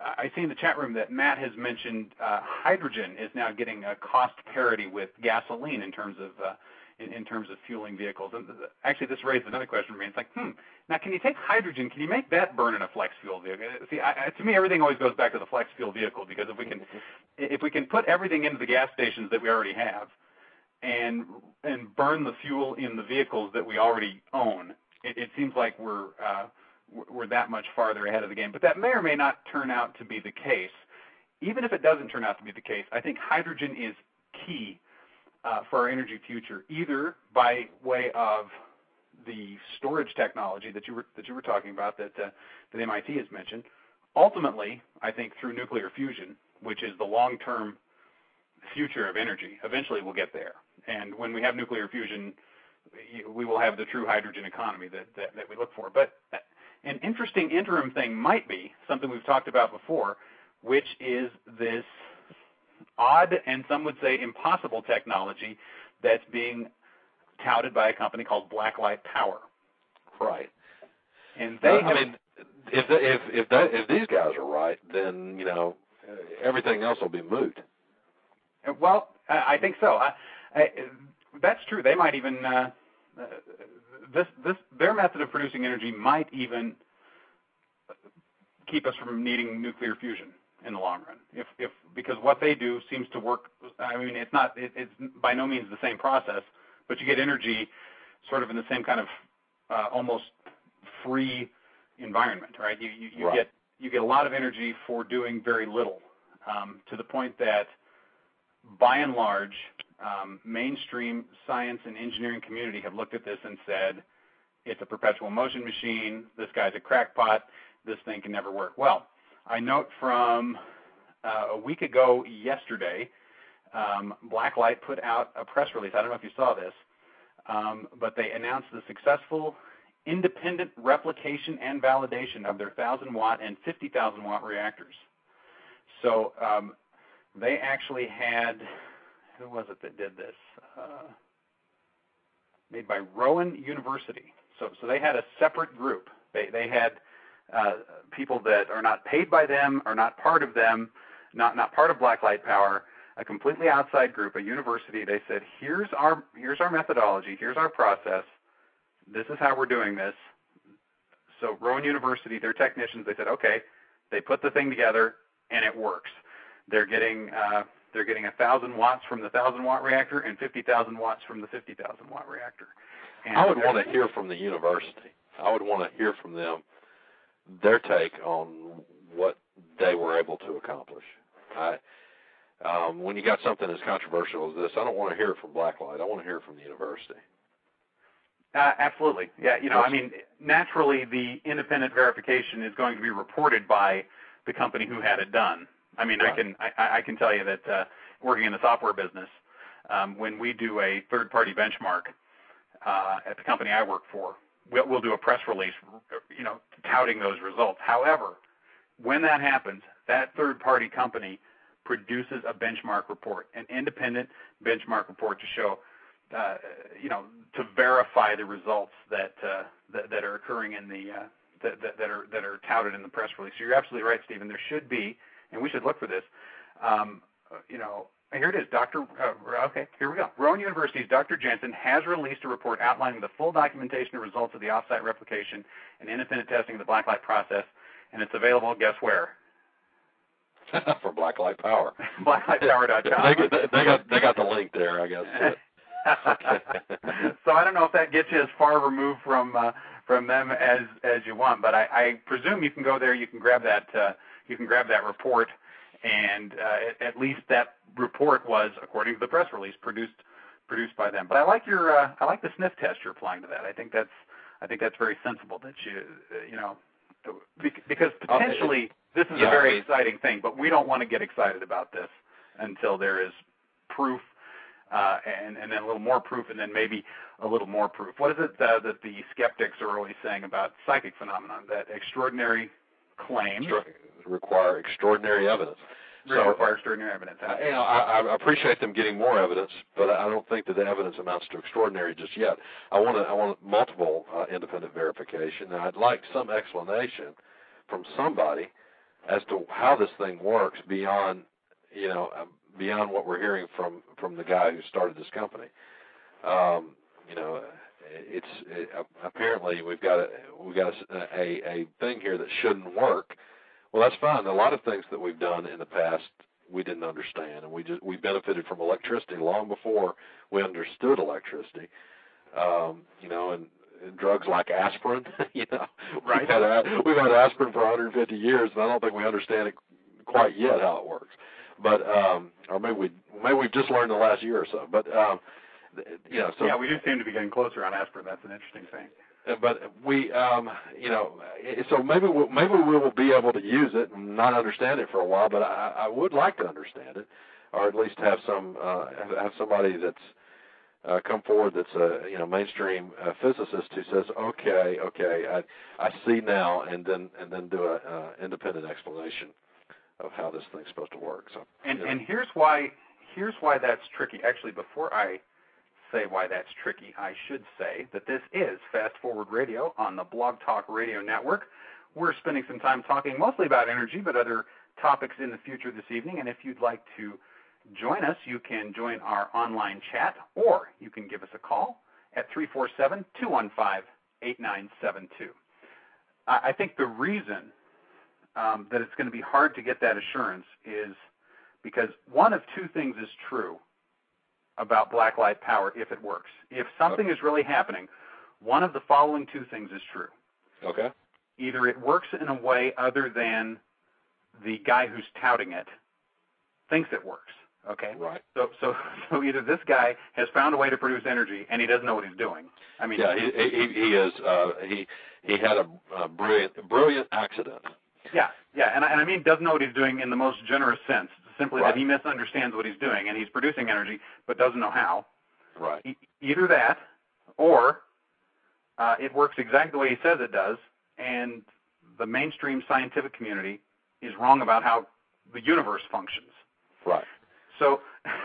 I see in the chat room that Matt has mentioned hydrogen is now getting a cost parity with gasoline in terms of fueling vehicles. And actually, this raised another question for me. It's like, now can you take hydrogen? Can you make that burn in a flex fuel vehicle? See, to me, everything always goes back to the flex fuel vehicle, because if we can put everything into the gas stations that we already have, and burn the fuel in the vehicles that we already own, it seems like we're that much farther ahead of the game. But that may or may not turn out to be the case. Even if it doesn't turn out to be the case, I think hydrogen is key for our energy future, either by way of the storage technology that you were talking about that MIT has mentioned. Ultimately, I think through nuclear fusion, which is the long-term future of energy. Eventually, we'll get there. And when we have nuclear fusion, we will have the true hydrogen economy that we look for. But an interesting interim thing might be something we've talked about before, which is this odd and some would say impossible technology that's being touted by a company called Blacklight Power. Right. And they if these guys are right, then everything else will be moot. Well, I think so. That's true. They might even their method of producing energy might even keep us from needing nuclear fusion in the long run. Because what they do seems to work. I mean, it's by no means the same process, but you get energy sort of in the same kind of almost free environment, right? You get a lot of energy for doing very little, to the point that, by and large, mainstream science and engineering community have looked at this and said, it's a perpetual motion machine, this guy's a crackpot, this thing can never work. Well, I note from a week ago yesterday, Blacklight put out a press release, I don't know if you saw this, but they announced the successful independent replication and validation of their 1,000-watt and 50,000-watt reactors. So, they actually had, who was it that did this? Made by Rowan University. So they had a separate group. They had people that are not paid by them, are not part of them, not part of Blacklight Power, a completely outside group, a university. They said, here's our methodology, here's our process, this is how we're doing this. So Rowan University, their technicians, they said, okay, they put the thing together and it works. They're getting 1,000 watts from the 1,000-watt reactor and 50,000 watts from the 50,000-watt reactor. And I would want to hear from the university. I would want to hear from them their take on what they were able to accomplish. When you got something as controversial as this, I don't want to hear it from Blacklight. I want to hear it from the university. Absolutely. Yeah, naturally the independent verification is going to be reported by the company who had it done. I mean, right. I can tell you that working in the software business, when we do a third-party benchmark at the company I work for, we'll do a press release, you know, touting those results. However, when that happens, that third-party company produces a benchmark report, an independent benchmark report to show, you know, to verify the results that that are occurring in the that are touted in the press release. So you're absolutely right, Stephen. There should be, and we should look for this. You know, here it is. Here we go. Rowan University's Dr. Jensen has released a report outlining the full documentation of results of the offsite replication and independent testing of the Blacklight process, and it's available. Guess where? For Blacklight Power. Blacklightpower.com. they got the link there, I guess. So I don't know if that gets you as far removed from them as you want, but I presume you can go there. You can grab that. You can grab that report, and at least that report was, according to the press release, produced by them. But I like your I like the sniff test you're applying to that. I think that's very sensible that you know, because potentially. This is a very exciting thing, but we don't want to get excited about this until there is proof, and then a little more proof, and then maybe a little more proof. What is it that the skeptics are always saying about psychic phenomenon? That extraordinary claims require extraordinary evidence. You know, I appreciate them getting more evidence, but I don't think that the evidence amounts to extraordinary just yet. I want multiple independent verification, and I'd like some explanation from somebody as to how this thing works beyond, you know, beyond what we're hearing from the guy who started this company. You know, apparently we've got a thing here that shouldn't work. Well, that's fine. A lot of things that we've done in the past we didn't understand, and we benefited from electricity long before we understood electricity. You know, and drugs like aspirin, you know, right? We've had aspirin for 150 years, and I don't think we understand it quite yet how it works. But or maybe we've just learned the last year or so. But you know, so yeah, we do seem to be getting closer on aspirin. That's an interesting thing. But we, you know, so maybe we will be able to use it and not understand it for a while. But I would like to understand it, or at least have some have somebody that's come forward that's a, you know, mainstream physicist who says, okay, I see now, and then do an independent explanation of how this thing's supposed to work. So, and here's why that's tricky. Actually, before I say why that's tricky, I should say that this is Fast Forward Radio on the Blog Talk Radio Network. We're spending some time talking mostly about energy, but other topics in the future this evening, and if you'd like to join us, you can join our online chat, or you can give us a call at 347-215-8972. I think the reason that it's going to be hard to get that assurance is because one of two things is true about Blacklight Power if it works. If something is really happening, one of the following two things is true. Okay. Either it works in a way other than the guy who's touting it thinks it works. Okay. Right. So either this guy has found a way to produce energy, and he doesn't know what he's doing. I mean, yeah, he is. He had a brilliant accident. Yeah, and I mean, doesn't know what he's doing in the most generous sense. Simply that he misunderstands what he's doing, and he's producing energy, but doesn't know how. Right. Either that, or it works exactly the way he says it does, and the mainstream scientific community is wrong about how the universe functions. Right. So,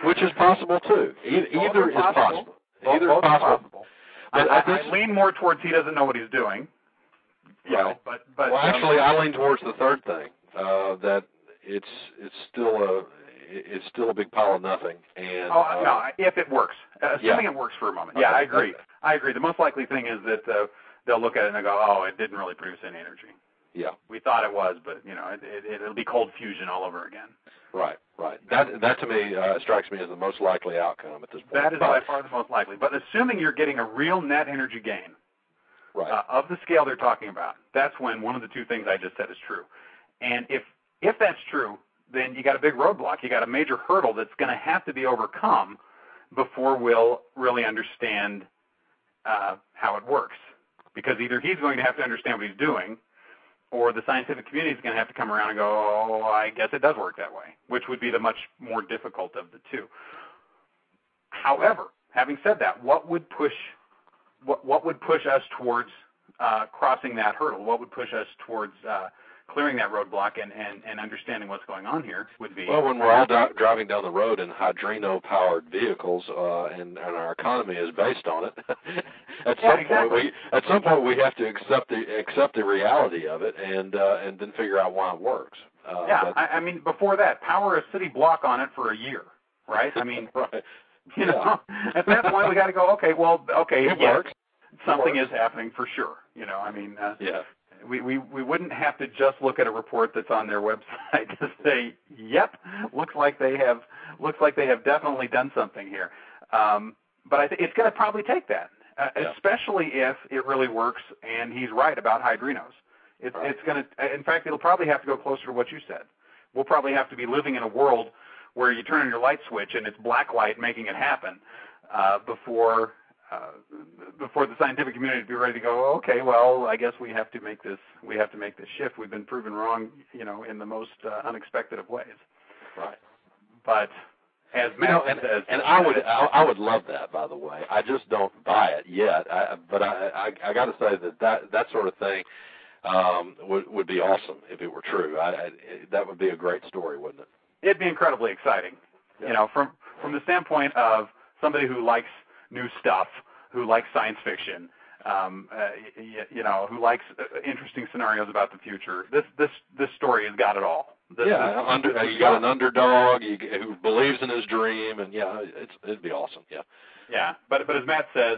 which is possible too. Either is possible. Either is possible. But I lean more towards he doesn't know what he's doing. Yeah. Right. But well, actually, I lean towards the third thing. That it's still a big pile of nothing. And no, if it works, assuming it works for a moment. Yeah, okay. I agree. The most likely thing is that they'll look at it and they'll go, "Oh, it didn't really produce any energy." Yeah. We thought it was, but you know, it'll be cold fusion all over again. Right. That to me strikes me as the most likely outcome at this point. That is by far the most likely. But assuming you're getting a real net energy gain, right, of the scale they're talking about, that's when one of the two things I just said is true. And if that's true, then you got a big roadblock. You got a major hurdle that's going to have to be overcome before we'll really understand how it works. Because either he's going to have to understand what he's doing, or the scientific community is going to have to come around and go, oh, I guess it does work that way, which would be the much more difficult of the two. However, having said that, what would push us towards crossing that hurdle? What would push us towards clearing that roadblock and understanding what's going on here would be... Well, when we're all driving down the road in hydrino-powered vehicles and our economy is based on it, at some point we have to accept the reality of it and then figure out why it works. I mean, before that, power a city block on it for a year, right? I mean, right. You know, yeah. At that point we got to go, it works. Something is happening for sure. You know, I mean... We wouldn't have to just look at a report that's on their website to say, yep, looks like they have definitely done something here. But I think it's going to probably take that, especially if it really works and he's right about hydrinos. It's going to, in fact, it'll probably have to go closer to what you said. We'll probably have to be living in a world where you turn on your light switch and it's black light making it happen before the scientific community would be ready to go, okay, well, I guess we have to make this shift. We've been proven wrong, you know, in the most unexpected of ways. Right. But as Matt says, and I would love that. By the way, I just don't buy it yet. But I got to say that sort of thing would be awesome if it were true. That would be a great story, wouldn't it? It'd be incredibly exciting. Yeah. You know, from the standpoint of somebody who likes new stuff, who likes science fiction, who likes interesting scenarios about the future. This story has got it all. You got an underdog who believes in his dream, and it'd be awesome. Yeah. Yeah, but as Matt says,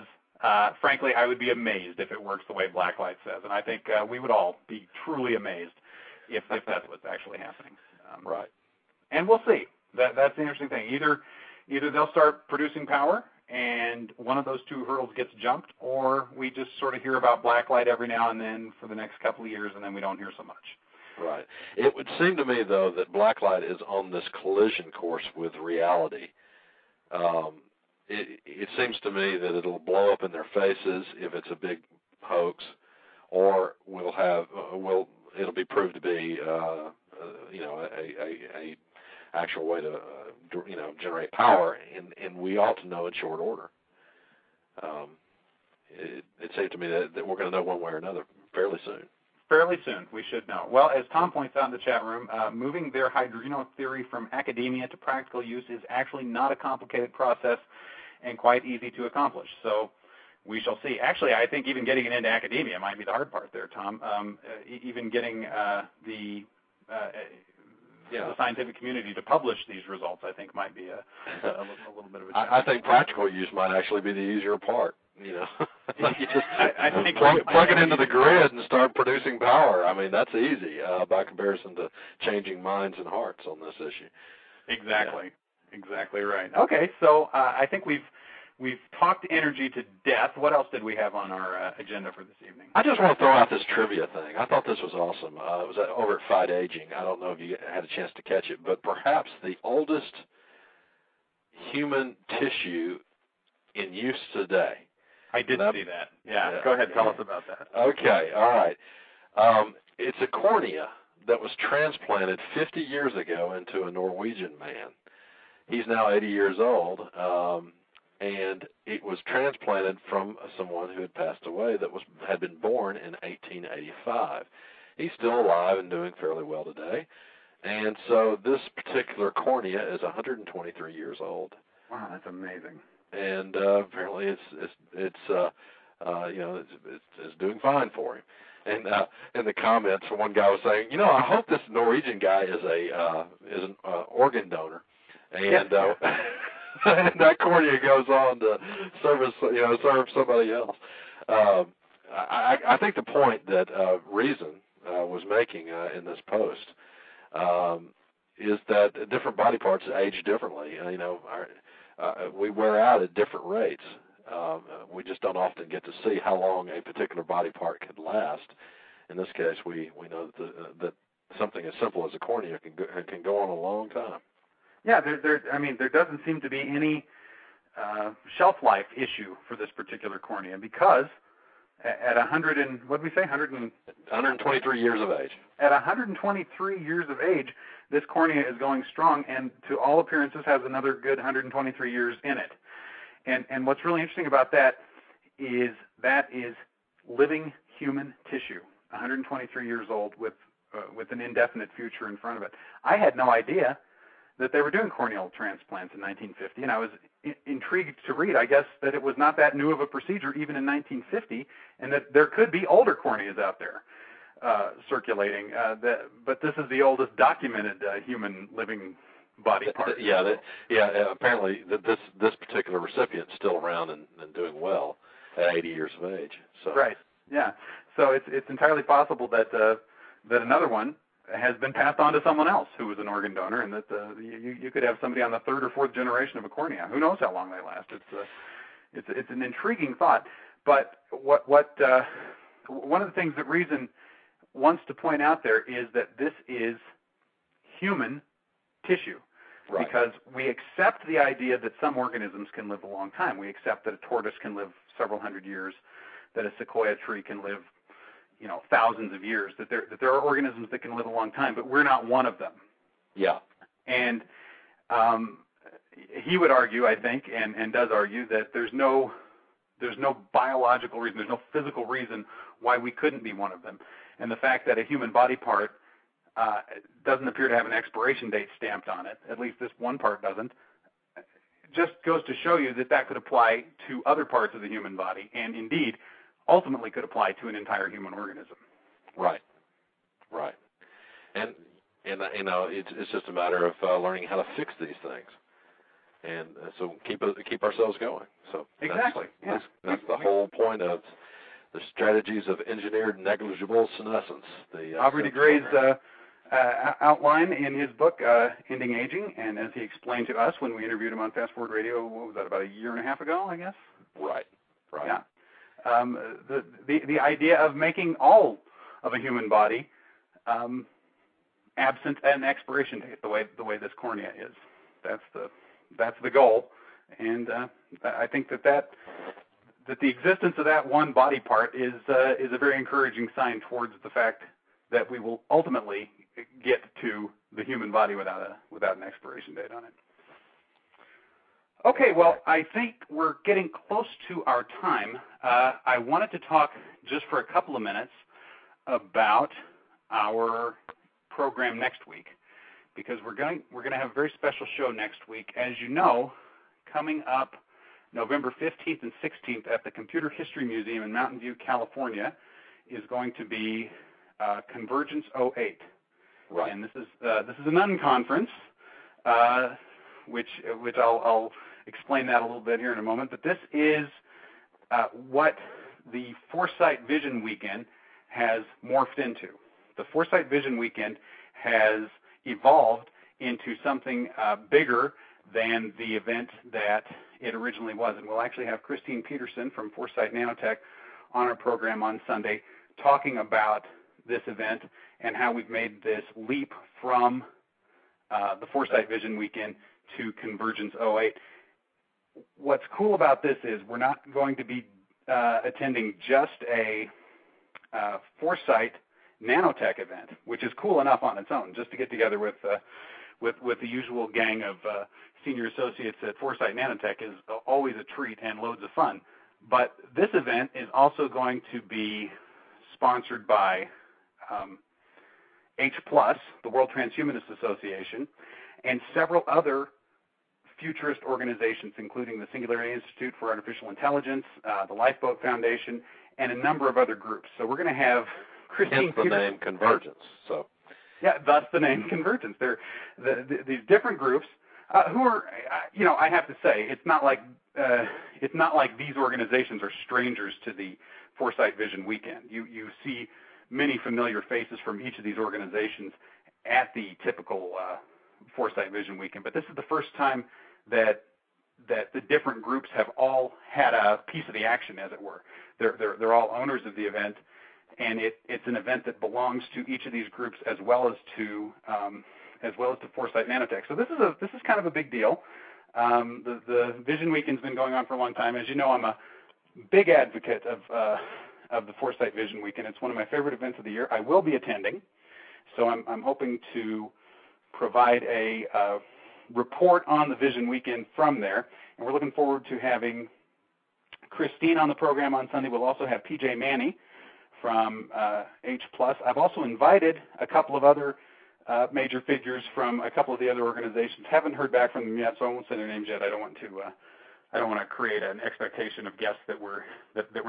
frankly, I would be amazed if it works the way Blacklight says, and I think we would all be truly amazed if that's what's actually happening. Right. And we'll see. That's the interesting thing. Either they'll start producing power, and one of those two hurdles gets jumped, or we just sort of hear about blacklight every now and then for the next couple of years, and then we don't hear so much. Right. It would seem to me, though, that blacklight is on this collision course with reality. It seems to me that it'll blow up in their faces if it's a big hoax, or it'll be proved to be a actual way to generate power, and we ought to know in short order. It seems to me that we're going to know one way or another fairly soon. Fairly soon, we should know. Well, as Tom points out in the chat room, moving their hydrino theory from academia to practical use is actually not a complicated process and quite easy to accomplish. So we shall see. Actually, I think even getting it into academia might be the hard part there, Tom. Even getting the scientific community to publish these results, I think, might be a little bit of a challenge. I think practical use might actually be the easier part. You know, I think plug it into the grid and start producing power. I mean, that's easy by comparison to changing minds and hearts on this issue. Exactly, Exactly right. Okay, so I think we've talked energy to death. What else did we have on our agenda for this evening? I just want to throw out this trivia thing. I thought this was awesome. It was over at Fight Aging. I don't know if you had a chance to catch it, but perhaps the oldest human tissue in use today. I did see that. Yeah. Go ahead. Tell us about that. Okay. All right. It's a cornea that was transplanted 50 years ago into a Norwegian man. He's now 80 years old. And it was transplanted from someone who had passed away that had been born in 1885. He's still alive and doing fairly well today. And so this particular cornea is 123 years old. Wow, that's amazing. And apparently it's doing fine for him. And in the comments, one guy was saying, you know, I hope this Norwegian guy is an organ donor. And and that cornea goes on to serve somebody else. I think the point that Reason was making in this post is that different body parts age differently. We wear out at different rates. We just don't often get to see how long a particular body part could last. In this case, we know that something as simple as a cornea can go on a long time. Yeah, there doesn't seem to be any shelf life issue for this particular cornea because, At 100 and, what did we say, 123 years of age. At 123 years of age, this cornea is going strong and to all appearances has another good 123 years in it. And what's really interesting about that is living human tissue, 123 years old with an indefinite future in front of it. I had no idea that they were doing corneal transplants in 1950, and I was intrigued to read, I guess, that it was not that new of a procedure even in 1950, and that there could be older corneas out there circulating. But this is the oldest documented human living body part. Apparently this particular recipient is still around and doing well at 80 years of age. So. Right. Yeah. So it's entirely possible that another one has been passed on to someone else who was an organ donor, and that you could have somebody on the third or fourth generation of a cornea. Who knows how long they last? It's an intriguing thought. But what one of the things that Reason wants to point out there is that this is human tissue, right? Because we accept the idea that some organisms can live a long time. We accept that a tortoise can live several hundred years, that a sequoia tree can live thousands of years, that there are organisms that can live a long time, but we're not one of them. Yeah. And he would argue, I think, and does argue, that there's no biological reason, there's no physical reason why we couldn't be one of them. And the fact that a human body part doesn't appear to have an expiration date stamped on it, at least this one part doesn't, just goes to show you that could apply to other parts of the human body, and indeed, ultimately could apply to an entire human organism. Right, right. And it's just a matter of learning how to fix these things. And so keep ourselves going. So exactly. That's the whole point of the strategies of engineered negligible senescence. The Aubrey de Grey's outline in his book, Ending Aging, and as he explained to us when we interviewed him on Fast Forward Radio, what was that, about a year and a half ago, I guess? Right. Yeah. The idea of making all of a human body absent an expiration date, the way this cornea is. That's the goal, and I think that the existence of that one body part is a very encouraging sign towards the fact that we will ultimately get to the human body without an expiration date on it. Okay, well, I think we're getting close to our time. I wanted to talk just for a couple of minutes about our program next week, because we're going to have a very special show next week. As you know, coming up November 15th and 16th at the Computer History Museum in Mountain View, California, is going to be Convergence 08. Right. And this is an unconference, which I'll explain that a little bit here in a moment, but this is what the Foresight Vision Weekend has morphed into. The Foresight Vision Weekend has evolved into something bigger than the event that it originally was, and we'll actually have Christine Peterson from Foresight Nanotech on our program on Sunday talking about this event and how we've made this leap from the Foresight Vision Weekend to Convergence 08. What's cool about this is we're not going to be attending just a Foresight Nanotech event, which is cool enough on its own, just to get together with the usual gang of senior associates at Foresight Nanotech is always a treat and loads of fun. But this event is also going to be sponsored by H+, the World Transhumanist Association, and several other futurist organizations, including the Singularity Institute for Artificial Intelligence, the Lifeboat Foundation, and a number of other groups. So we're going to have Christine Peterson. Hence the name Convergence. So. Yeah, thus the name Convergence. They're these different groups who are, I have to say, it's not like these organizations are strangers to the Foresight Vision Weekend. You see many familiar faces from each of these organizations at the typical Foresight Vision Weekend, but this is the first time that the different groups have all had a piece of the action, as it were. They're all owners of the event, and it's an event that belongs to each of these groups as well as to Foresight Nanotech. So this is kind of a big deal. The Vision Weekend's been going on for a long time. As you know, I'm a big advocate of of the Foresight Vision Weekend. It's one of my favorite events of the year. I will be attending, so I'm hoping to provide a report on the Vision Weekend from there. And we're looking forward to having Christine on the program on Sunday. We'll also have P.J. Manny from H+. I've also invited a couple of other major figures from a couple of the other organizations. Haven't heard back from them yet, so I won't say their names yet. I don't want to create an expectation of guests that we're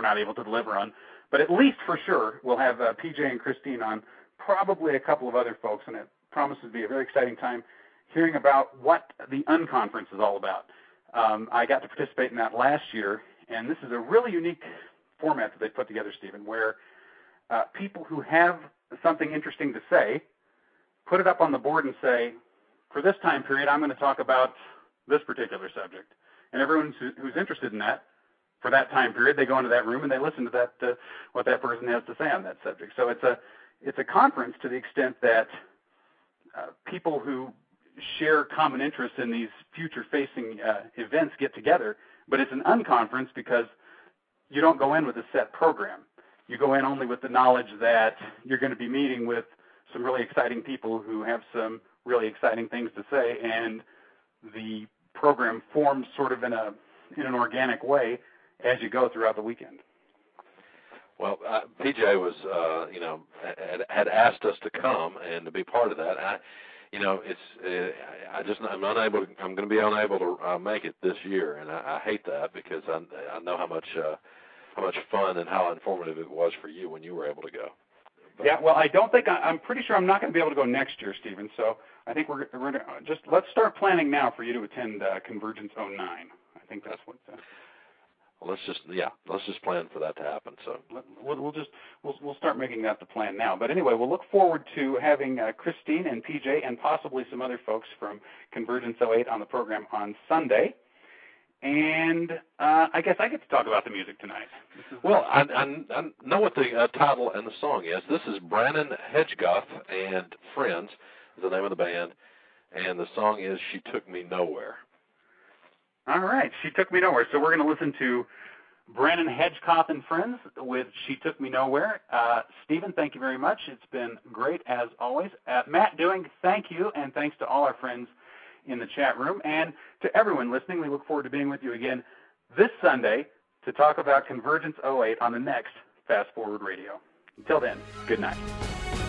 not able to deliver on. But at least for sure, we'll have P.J. and Christine on, probably a couple of other folks, and it promises to be a very exciting time hearing about what the unconference is all about. I got to participate in that last year, and this is a really unique format that they put together, Stephen, where people who have something interesting to say put it up on the board and say, for this time period, I'm going to talk about this particular subject. And everyone who's interested in that, for that time period, they go into that room and they listen to that what that person has to say on that subject. So it's a conference to the extent that people who share common interests in these future-facing events get together, but it's an unconference because you don't go in with a set program. You go in only with the knowledge that you're going to be meeting with some really exciting people who have some really exciting things to say, and the program forms sort of in an organic way as you go throughout the weekend. Well, PJ was, had asked us to come and to be part of that. I'm going to be unable to make it this year, and I hate that because I know how much fun and how informative it was for you when you were able to go. But yeah, well, I'm pretty sure I'm not going to be able to go next year, Stephen. So I think we're gonna just let's start planning now for you to attend Convergence 09. I think that's what. Let's just plan for that to happen. So we'll start making that the plan now. But anyway, we'll look forward to having Christine and PJ and possibly some other folks from Convergence 08 on the program on Sunday. And I guess I get to talk about the music tonight. Well, I know what the title and the song is. This is Brannon Hedgegoff and Friends, is the name of the band, and the song is She Took Me Nowhere. All right, She Took Me Nowhere. So we're going to listen to Brannon Hedgegoff and Friends with She Took Me Nowhere. Stephen, thank you very much. It's been great as always. Matt Doing, thank you, and thanks to all our friends in the chat room. And to everyone listening, we look forward to being with you again this Sunday to talk about Convergence 08 on the next Fast Forward Radio. Until then, good night.